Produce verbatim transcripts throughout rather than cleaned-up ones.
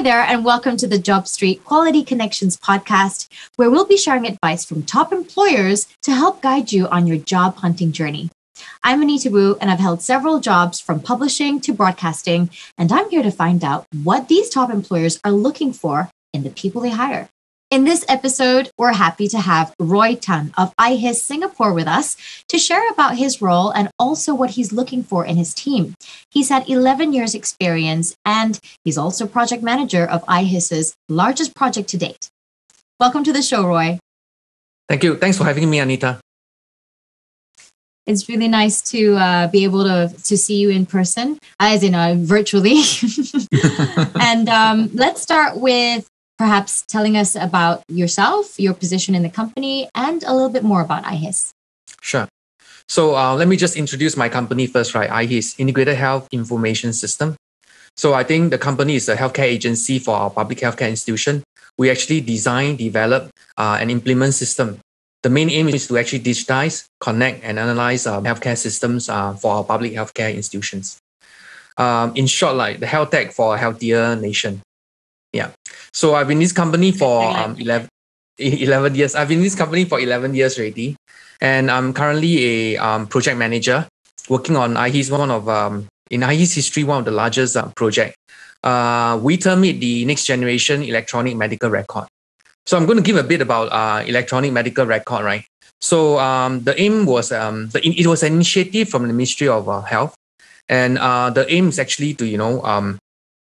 Hi there, and welcome to the Job Street Quality Connections podcast, where we'll be sharing advice from top employers to help guide you on your job hunting journey. I'm Anita Wu, and I've held several jobs from publishing to broadcasting, and I'm here to find out what these top employers are looking for in the people they hire. In this episode, we're happy to have Roy Tan of iHis Singapore with us to share about his role and also what he's looking for in his team. He's had eleven years experience, and he's also project manager of iHis's largest project to date. Welcome to the show, Roy. Thank you. Thanks for having me, Anita. It's really nice to uh, be able to, to see you in person, as in uh, virtually. And um, let's start with perhaps telling us about yourself, your position in the company, and a little bit more about iHis. Sure. So uh, let me just introduce my company first, right? iHis, Integrated Health Information System. So I think the company is a healthcare agency for our public healthcare institution. We actually design, develop, uh, and implement system. The main aim is to actually digitize, connect, and analyze uh, healthcare systems uh, for our public healthcare institutions. Um, in short, like the health tech for a healthier nation. Yeah. So I've been in this company for um, eleven, eleven years. I've been in this company for eleven years already. And I'm currently a um, project manager working on iHis, one of, um, in iHis history, one of the largest uh, projects. Uh, we term it the Next Generation Electronic Medical Record. So I'm going to give a bit about uh, electronic medical record, right? So um, the aim was, um, the, it was an initiative from the Ministry of uh, Health. And uh, the aim is actually to, you know, um,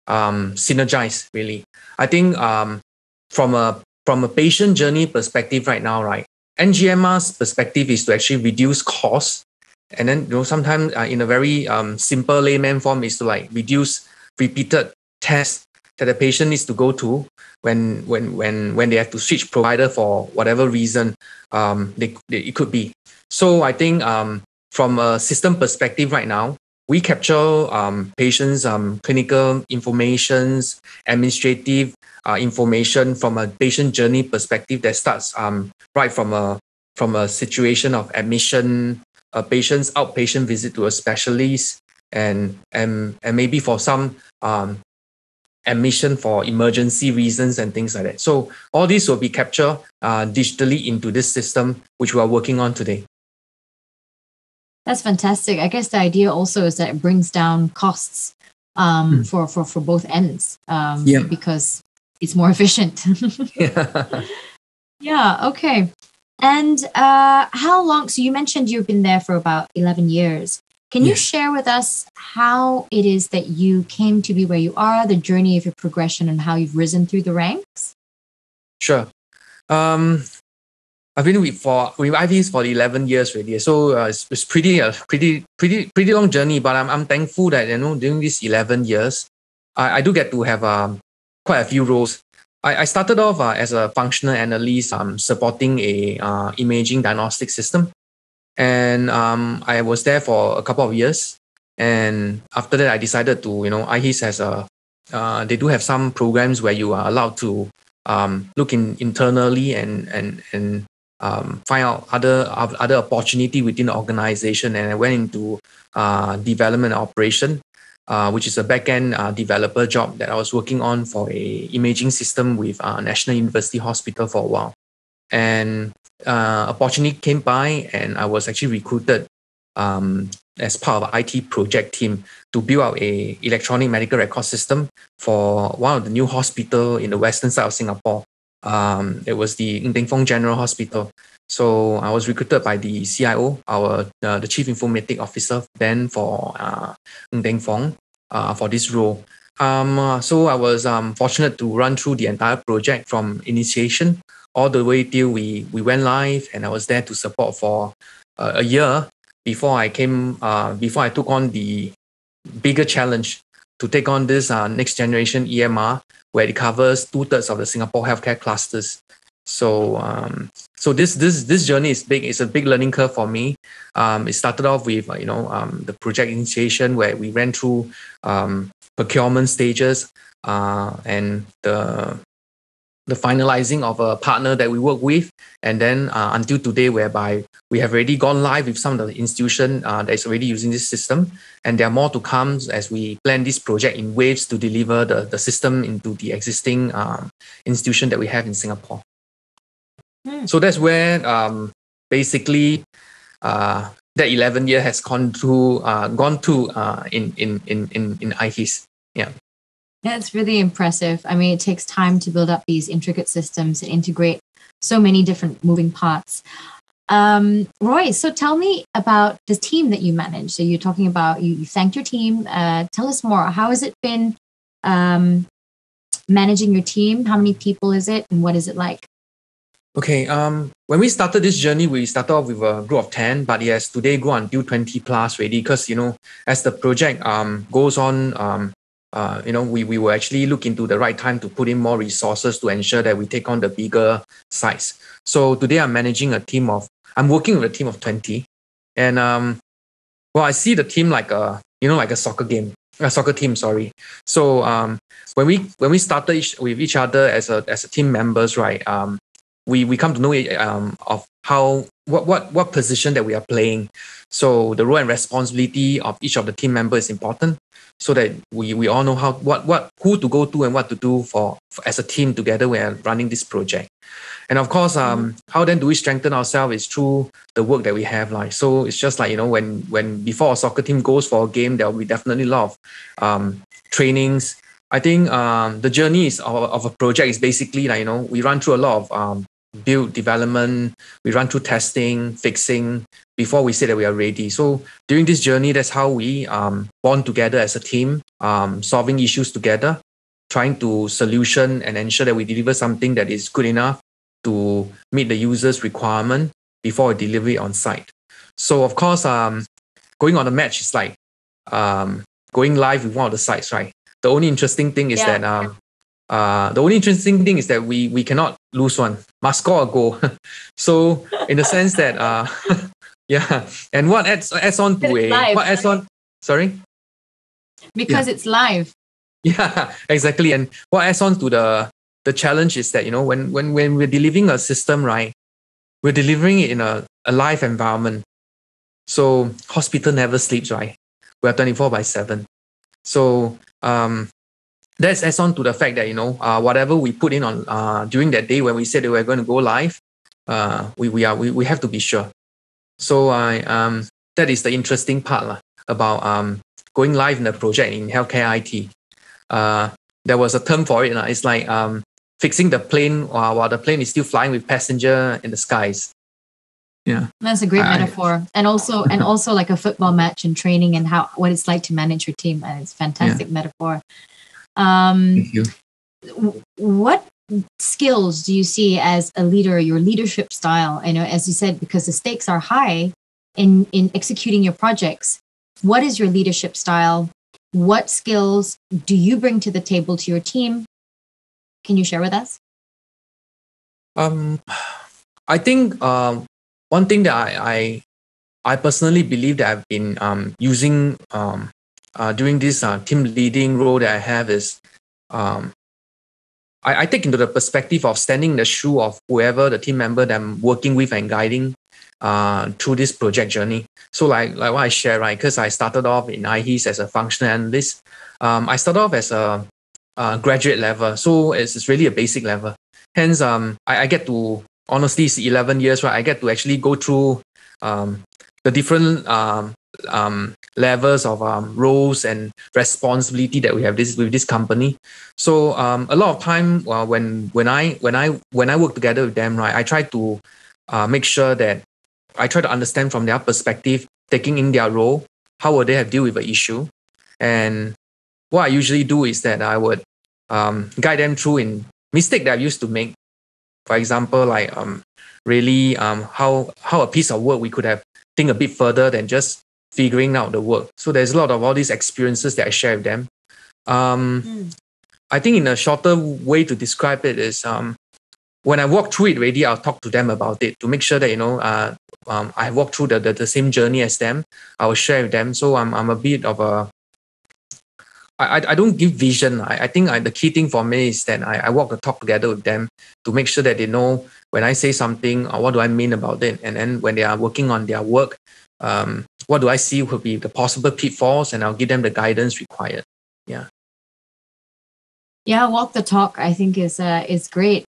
um, synergize, really. I think um, from a from a patient journey perspective right now, right, N G M R's perspective is to actually reduce costs, and then you know sometimes uh, in a very um, simple layman form is to like reduce repeated tests that the patient needs to go to when when when when they have to switch provider for whatever reason um, they, they it could be. So I think um, from a system perspective right now, we capture um, patients' um, clinical informations, administrative uh, information from a patient journey perspective that starts um, right from a from a situation of admission, a patient's outpatient visit to a specialist, and and, and maybe for some um, admission for emergency reasons and things like that. So all these will be captured uh, digitally into this system, which we are working on today. That's fantastic. I guess the idea also is that it brings down costs um, mm. for, for, for both ends um, yeah. because it's more efficient. yeah. yeah, okay. And uh, how long? So you mentioned you've been there for about eleven years. Can yeah. you share with us how it is that you came to be where you are, the journey of your progression, and how you've risen through the ranks? Sure. Um, I've been with for with iHis for eleven years already, so uh, it's, it's pretty a uh, pretty pretty pretty long journey. But I'm I'm thankful that you know during these eleven years, I, I do get to have um quite a few roles. I, I started off uh, as a functional analyst, um supporting a uh, imaging diagnostic system, and um I was there for a couple of years. And after that, I decided to you know iHis has a uh they do have some programs where you are allowed to um look in internally and and and. Um, find out other other opportunity within the organization, and I went into uh, development operation, uh, which is a back-end uh, developer job that I was working on for a imaging system with uh, National University Hospital for a while. And uh, opportunity came by, and I was actually recruited um, as part of an I T project team to build out a electronic medical record system for one of the new hospital in the western side of Singapore. Um, it was the Ng Teng Fong General Hospital. So I was recruited by the C I O, our uh, the Chief Informatics Officer then for uh, Ng Teng Fong uh, for this role. Um, uh, so I was um, fortunate to run through the entire project from initiation all the way till we, we went live, and I was there to support for uh, a year before I came, uh, before I took on the bigger challenge to take on this uh, next generation E M R, where it covers two thirds of the Singapore healthcare clusters. So, um, so this this this journey is big. It's a big learning curve for me. Um, it started off with you know um, the project initiation, where we ran through um, procurement stages uh, and the the finalizing of a partner that we work with, and then uh, until today, whereby We have already gone live with some of the institutions uh, that's already using this system, and there are more to come as we plan this project in waves to deliver the, the system into the existing uh, institution that we have in Singapore. Hmm. So that's where um, basically uh, that eleven year has gone to uh, gone to uh, in in in in in I T. Yeah. That's really impressive. I mean, it takes time to build up these intricate systems and integrate so many different moving parts. Um, Roy, so tell me about the team that you manage. So you're talking about, you, you thanked your team. Uh, tell us more. How has it been um, managing your team? How many people is it and what is it like? Okay. Um, when we started this journey, we started off with a group of ten, but yes, today go until twenty plus already because, you know, as the project um, goes on, um, Uh, you know, we, we will actually look into the right time to put in more resources to ensure that we take on the bigger size. So today I'm managing a team of, I'm working with a team of twenty. And, um, well, I see the team like a, you know, like a soccer game, a soccer team, sorry. So um, when we when we started each, with each other as a, as a team members, right, um, we, we come to know it, um, of how, what, what, what position that we are playing. So the role and responsibility of each of the team members is important, so that we, we all know how what what who to go to and what to do for, for as a team together when we're running this project. And of course, um, how then do we strengthen ourselves is through the work that we have. Like so, it's just like you know when when before a soccer team goes for a game, there will be definitely a lot of um, trainings. I think um, the journey is of, of a project is basically like you know we run through a lot of um, build development, we run through testing, fixing before we say that we are ready. So during this journey, that's how we um, bond together as a team, um, solving issues together, trying to solution and ensure that we deliver something that is good enough to meet the user's requirement before we deliver it on site. So of course, um, going on a match is like um, going live with one of the sites, right? The only interesting thing is yeah. that um, Uh, the only interesting thing is that we we cannot lose one, must score a goal. So in the sense that, uh, yeah, and what adds, adds on to a, live, what adds on, sorry? Because yeah. It's live. Yeah, exactly. And what adds on to the, the challenge is that, you know, when, when, when we're delivering a system, right, we're delivering it in a, a live environment. So hospital never sleeps, right? We are twenty-four by seven. So, um, that's adds on to the fact that, you know, uh, whatever we put in on uh, during that day when we said that we we're going to go live, uh, we, we, are, we, we have to be sure. So I, um, that is the interesting part lah, about um, going live in a project in healthcare I T. Uh, there was a term for it. Lah. It's like um, fixing the plane uh, while the plane is still flying with passenger in the skies. Yeah, that's a great I, metaphor. And also and also like a football match and training and how what it's like to manage your team. And it's a fantastic yeah. metaphor. Um, Thank you. What skills do you see as a leader, your leadership style? I know, as you said, because the stakes are high in, in executing your projects, what is your leadership style? What skills do you bring to the table to your team? Can you share with us? Um, I think um, one thing that I, I, I personally believe that I've been um, using um, Uh, during this uh, team leading role that I have is um, I, I take into the perspective of standing in the shoe of whoever the team member that I'm working with and guiding uh, through this project journey. So like, like what I share, right, because I started off in I H I S as a functional analyst. Um, I started off as a, a graduate level. So it's, it's really a basic level. Hence, um, I, I get to, honestly, it's eleven years, right? I get to actually go through um, the different um, um levels of um roles and responsibility that we have this with this company. So um a lot of time uh, when when I when I when I work together with them, right, I try to uh, make sure that I try to understand from their perspective, taking in their role, how would they have deal with an issue. And what I usually do is that I would um guide them through in mistake that I used to make. For example, like um really um how how a piece of work we could have think a bit further than just figuring out the work. So there's a lot of all these experiences that I share with them. Um, mm. I think in a shorter way to describe it is um, when I walk through it already, I'll talk to them about it to make sure that, you know, uh, um, I walk through the, the, the same journey as them. I will share with them. So I'm, I'm a bit of a, I, I don't give vision. I, I think I, the key thing for me is that I, I walk the talk together with them to make sure that they know when I say something, uh, what do I mean about it? And then when they are working on their work, um, what do I see will be the possible pitfalls, and I'll give them the guidance required. Yeah. Yeah, walk the talk, I think, is uh, is great.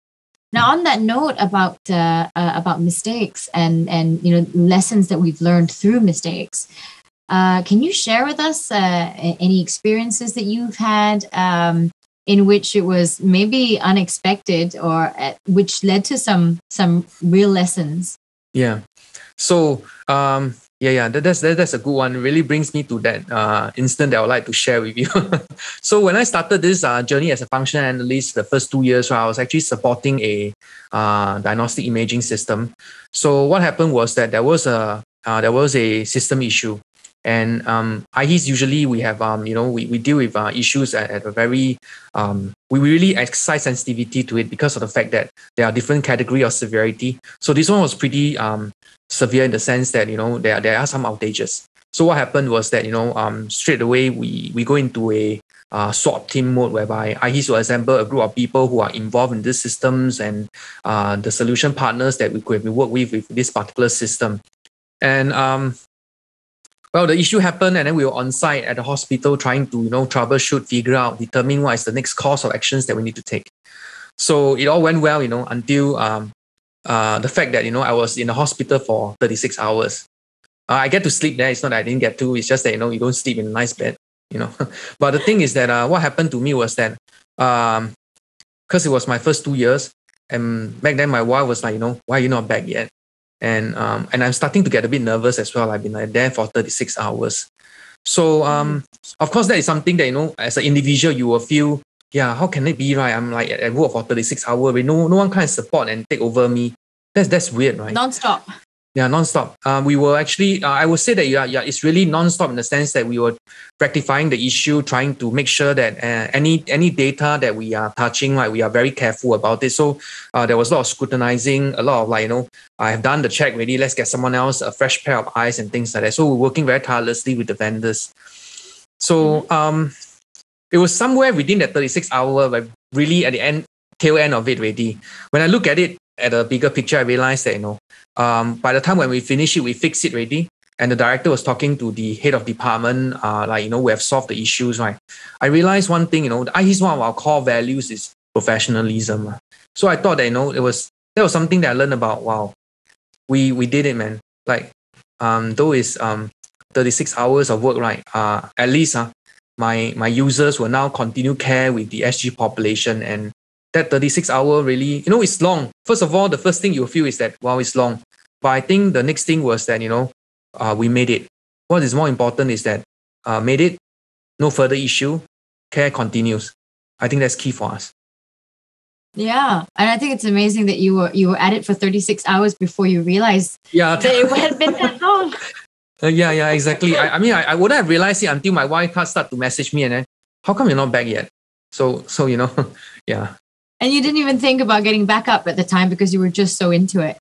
Now, on that note about uh, uh, about mistakes and and you know lessons that we've learned through mistakes, uh, can you share with us uh, any experiences that you've had um, in which it was maybe unexpected or at, which led to some some real lessons? Yeah. So um, yeah, yeah, that, that's that, that's a good one. Really brings me to that uh, incident that I would like to share with you. So when I started this uh, journey as a functional analyst, the first two years, so I was actually supporting a uh, diagnostic imaging system. So what happened was that there was a uh, there was a system issue, and um, I Es usually we have um you know we we deal with uh, issues at, at a very um we really exercise sensitivity to it because of the fact that there are different categories of severity. So this one was pretty um. severe in the sense that, you know, there, there are some outages. So what happened was that, you know, um, straight away we, we go into a uh, SWAT team mode whereby I Es will assemble a group of people who are involved in these systems and uh, the solution partners that we could we work with with this particular system. And, um, well, the issue happened, and then we were on site at the hospital trying to, you know, troubleshoot, figure out, determine what is the next course of actions that we need to take. So it all went well, you know, until... Um, Uh, the fact that, you know, I was in the hospital for thirty-six hours. Uh, I get to sleep there. It's not that I didn't get to. It's just that, you know, you don't sleep in a nice bed, you know. But the thing is that uh, what happened to me was that, um, because it was my first two years, and back then my wife was like, you know, why are you not back yet? And um, and I'm starting to get a bit nervous as well. I've been like, there for thirty-six hours. So, um, of course, that is something that, you know, as an individual, you will feel, yeah, how can it be, right? I'm like at work for thirty-six hours, but no, no one can support and take over me. That's that's weird, right? Non-stop. Yeah, non-stop. Um, we were actually, uh, I would say that yeah, yeah, it's really non-stop in the sense that we were rectifying the issue, trying to make sure that uh, any any data that we are touching, like we are very careful about it. So uh, there was a lot of scrutinizing, a lot of like, you know, I've done the check already, let's get someone else, a fresh pair of eyes and things like that. So we're working very tirelessly with the vendors. So, um. It was somewhere within that thirty-six hour, but really at the end, tail end of it already. When I look at it at a bigger picture, I realized that, you know, um, by the time when we finish it, we fix it already. And the director was talking to the head of department, uh, like, you know, we have solved the issues, right? I realized one thing, you know, here's one of our core values is professionalism. So I thought that, you know, it was, that was something that I learned about, wow, we, we did it, man. Like, um, though it's um, thirty-six hours of work, right? Uh, at least, uh, My my users will now continue care with the S G population, and that thirty-six hour really, you know, it's long. First of all, the first thing you feel is that, wow, it's long. But I think the next thing was that, you know, uh, we made it. What is more important is that uh, made it, no further issue, care continues. I think that's key for us. Yeah, and I think it's amazing that you were you were at it for thirty-six hours before you realized yeah. that it had been that long. Uh, yeah, yeah, exactly. I, I mean, I, I wouldn't have realized it until my wife started to message me and then, how come you're not back yet? So, so you know, yeah. And you didn't even think about getting back up at the time because you were just so into it.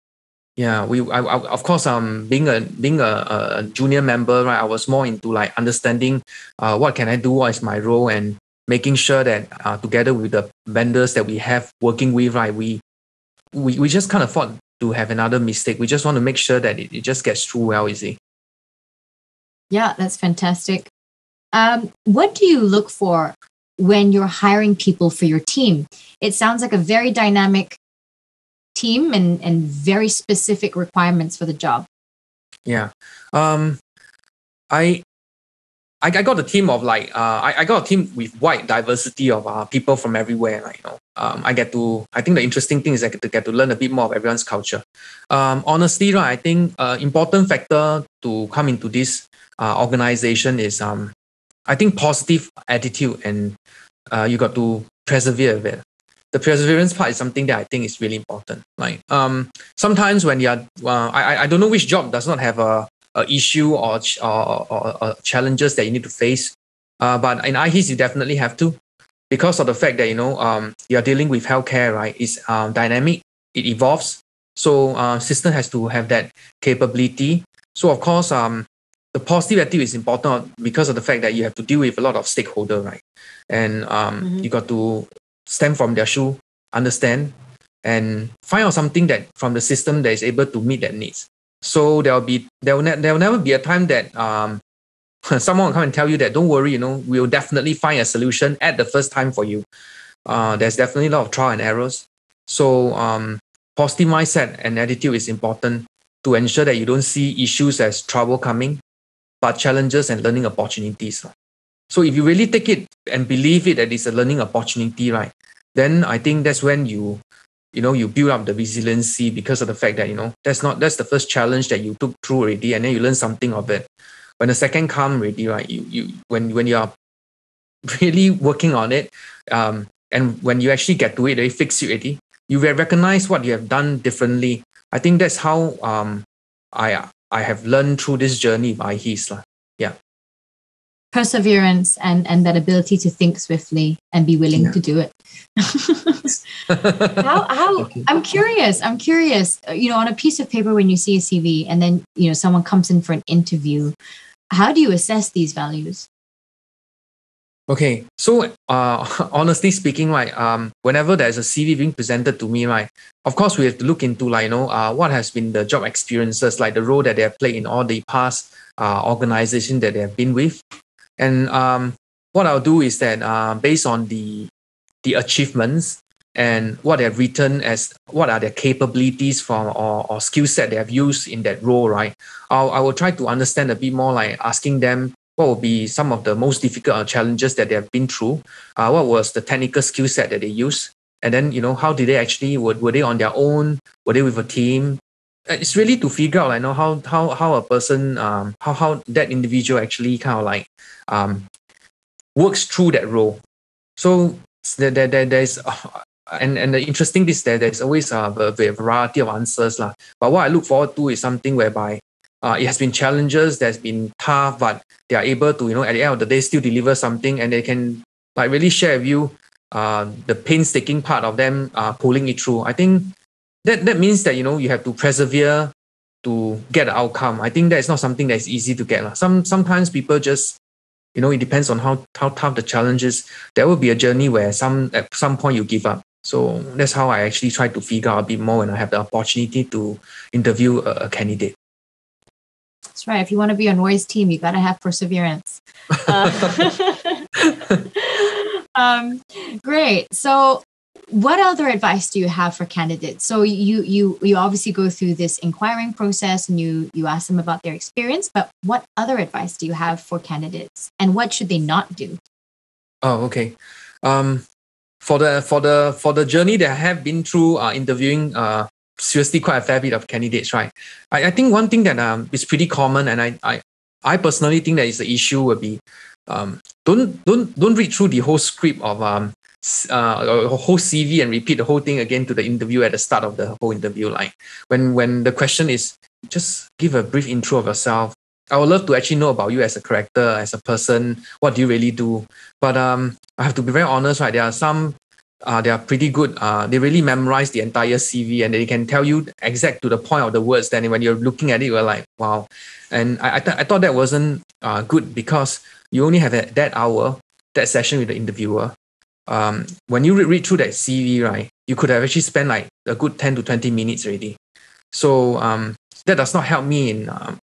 Yeah, we. I, I, of course, um, being a being a, a junior member, right? I was more into like understanding, uh, what can I do? What is my role? And making sure that uh, together with the vendors that we have working with, right, we, we, we just can't afford to have another mistake. We just want to make sure that it, it just gets through well, you see. Yeah, that's fantastic. Um, what do you look for when you're hiring people for your team? It sounds like a very dynamic team and, and very specific requirements for the job. Yeah. Um, I, I I got a team of like, uh, I, I got a team with wide diversity of uh, people from everywhere. Like, you know, um, I get to, I think the interesting thing is I get to, get to learn a bit more of everyone's culture. Um, honestly, right, I think an uh, important factor to come into this Uh, organization is, um, I think, positive attitude, and uh, you got to persevere with it. The perseverance part is something that I think is really important. Like um, sometimes when you are, uh, I I don't know which job does not have a, a issue or, or, or, or challenges that you need to face, uh, but in I Es you definitely have to, because of the fact that, you know, um, you are dealing with healthcare, right? It's um, dynamic, it evolves, so uh, system has to have that capability. So of course, um. The positive attitude is important because of the fact that you have to deal with a lot of stakeholders, right? And um, mm-hmm. you got to stand from their shoe, understand, and find out something that from the system that is able to meet that needs. So there will be there will, ne- there will never be a time that um, someone will come and tell you that, don't worry, you know, we'll definitely find a solution at the first time for you. Uh, there's definitely a lot of trial and errors. So um, positive mindset and attitude is important to ensure that you don't see issues as trouble coming, but challenges and learning opportunities. So if you really take it and believe it that it's a learning opportunity, right, then I think that's when you, you know, you build up the resiliency, because of the fact that, you know, that's not, that's the first challenge that you took through already, and then you learn something of it. When the second comes already, right, you, you, when, when you are really working on it, um, and when you actually get to it, they fix it already, you will recognize what you have done differently. I think that's how um, I, I have learned through this journey by his. Yeah. Perseverance and, and that ability to think swiftly and be willing yeah. to do it. how, how, I'm curious, I'm curious, you know, on a piece of paper, when you see a C V and then, you know, someone comes in for an interview, how do you assess these values? Okay, so uh, honestly speaking, right, um, whenever there's a C V being presented to me, right, of course, we have to look into, like, you know, uh, what has been the job experiences, like the role that they have played in all the past uh, organizations that they have been with. And um, what I'll do is that uh, based on the, the achievements and what they have written as, what are their capabilities from or, or skill set they have used in that role, right, I'll, I will try to understand a bit more, like asking them, what will be some of the most difficult challenges that they have been through? Uh, what was the technical skill set that they used? And then, you know, how did they actually, were, were they on their own? Were they with a team? It's really to figure out, like, you know, how how how a person, um, how how that individual actually kind of like um, works through that role. So there, there, there, there's, uh, and, and the interesting thing is that there's always uh, a variety of answers. Lah. But what I look forward to is something whereby Uh, it has been challenges, there's been tough, but they are able to, you know, at the end of the day, still deliver something, and they can, like, really share with you uh, the painstaking part of them uh, pulling it through. I think that, that means that, you know, you have to persevere to get the outcome. I think that's not something that's easy to get. Some Sometimes people just, you know, it depends on how, how tough the challenge is. There will be a journey where some at some point you give up. So that's how I actually try to figure out a bit more when I have the opportunity to interview a, a candidate. That's right. If you want to be on Roy's team, you got to have perseverance. Uh, um, great. So what other advice do you have for candidates? So you you you obviously go through this inquiring process and you you ask them about their experience, but what other advice do you have for candidates, and what should they not do? Oh, okay. Um, for the for the for the journey that I have been through, uh, interviewing uh seriously quite a fair bit of candidates, right? I, I think one thing that um is pretty common, and I I, I personally think that is the issue, will be um don't don't don't read through the whole script of um uh whole C V and repeat the whole thing again to the interview at the start of the whole interview line. When when the question is, just give a brief intro of yourself. I would love to actually know about you as a character, as a person. What do you really do? But um I have to be very honest, right? There are some Uh, they are pretty good. Uh, they really memorize the entire C V, and they can tell you exact to the point of the words. Then when you're looking at it, you're like, wow. And I I, th- I thought that wasn't uh, good, because you only have that, that hour, that session with the interviewer. Um, when you re- read through that C V, right, you could have actually spent like a good ten to twenty minutes already. So um, that does not help me in um,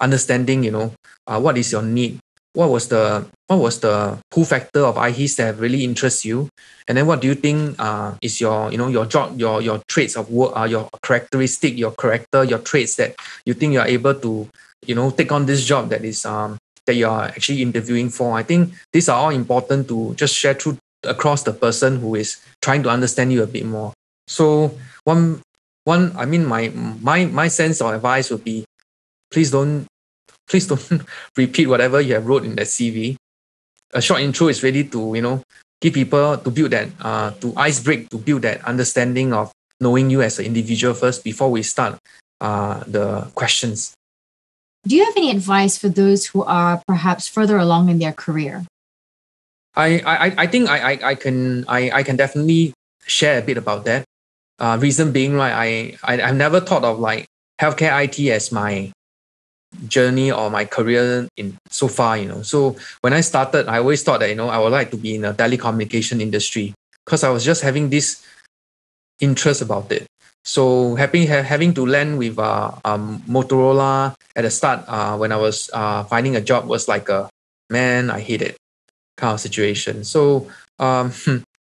understanding, you know, uh, what is your need. What was the what was the pull factor of I H S that really interests you, and then what do you think uh, is your you know your job your your traits of work, uh, your characteristic, your character, your traits that you think you are able to you know take on this job that is um that you are actually interviewing for. I think these are all important to just share through across the person who is trying to understand you a bit more. So one one I mean my my my sense of advice would be, please don't. Please don't repeat whatever you have wrote in that C V. A short intro is really to, you know, give people to build that, uh, to ice break, to build that understanding of knowing you as an individual first before we start uh, the questions. Do you have any advice for those who are perhaps further along in their career? I I, I think I, I, I can I, I can definitely share a bit about that. Uh, reason being, right, I, I I've never thought of like healthcare I T as my journey or my career in so far, you know. So when I started, I always thought that, you know, I would like to be in the telecommunication industry, because I was just having this interest about it. So having, having to land with uh, um, Motorola at the start uh, when I was uh, finding a job was like, a, man, I hate it kind of situation. So um,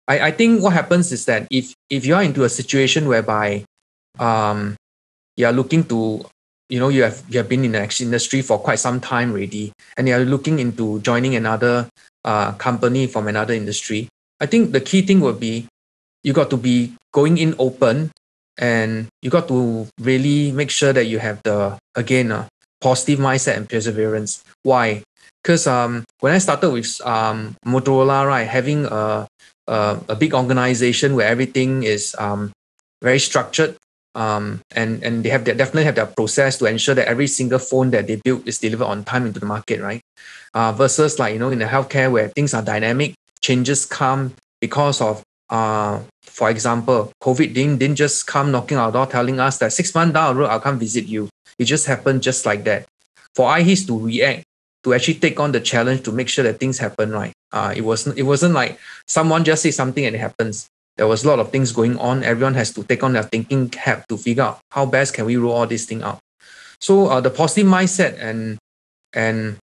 I, I think what happens is that if, if you are into a situation whereby um, you are looking to, you know, you have, you have been in the industry for quite some time already, and you are looking into joining another uh, company from another industry, I think the key thing would be you got to be going in open. And you got to really make sure that you have the, again, uh, positive mindset and perseverance. Why? Because um, when I started with um, Motorola, right, having a, a, a big organization where everything is um, very structured, um, and, and they have their, definitely have their process to ensure that every single phone that they build is delivered on time into the market, right? Uh, versus like, you know, in the healthcare where things are dynamic, changes come because of, Uh, for example, COVID didn't, didn't just come knocking our door telling us that six months down the road, I'll come visit you. It just happened just like that. For I H I S to react, to actually take on the challenge to make sure that things happen right. Uh, it, wasn't, it wasn't like someone just says something and it happens. There was a lot of things going on. Everyone has to take on their thinking cap to figure out how best can we roll all this thing out. So uh, the positive mindset and, and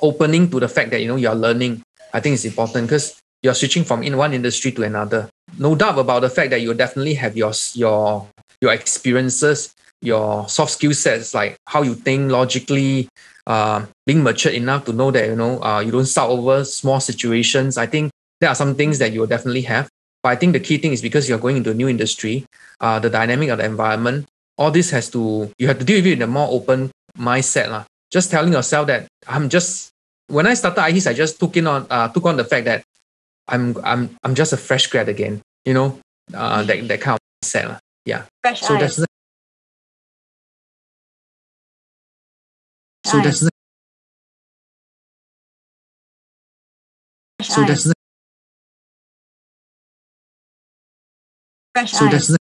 opening to the fact that, you know, you're learning, I think it's important because you're switching from in one industry to another. No doubt about the fact that you definitely have your your your experiences, your soft skill sets, like how you think logically, uh, being mature enough to know that, you know, uh, you don't start over small situations. I think there are some things that you'll definitely have. But I think the key thing is because you're going into a new industry, uh, the dynamic of the environment, all this has to, you have to deal with it in a more open mindset. Lah. Just telling yourself that I'm just, when I started I H I S, I just took in on uh, took on the fact that I'm I'm I'm just a fresh grad again, you know, uh, that that kind of mindset, yeah. Fresh so eyes. That's the, so eyes. That's the, fresh so eyes. That's the, fresh so eyes. That's the,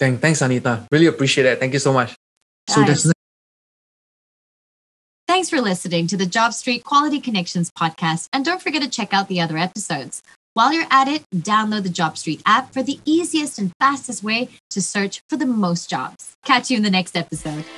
thank, thanks Anita, really appreciate that. Thank you so much. So eyes. That's the, thanks for listening to the Job Street Quality Connections podcast, and don't forget to check out the other episodes. While you're at it, download the Job Street app for the easiest and fastest way to search for the most jobs. Catch you in the next episode.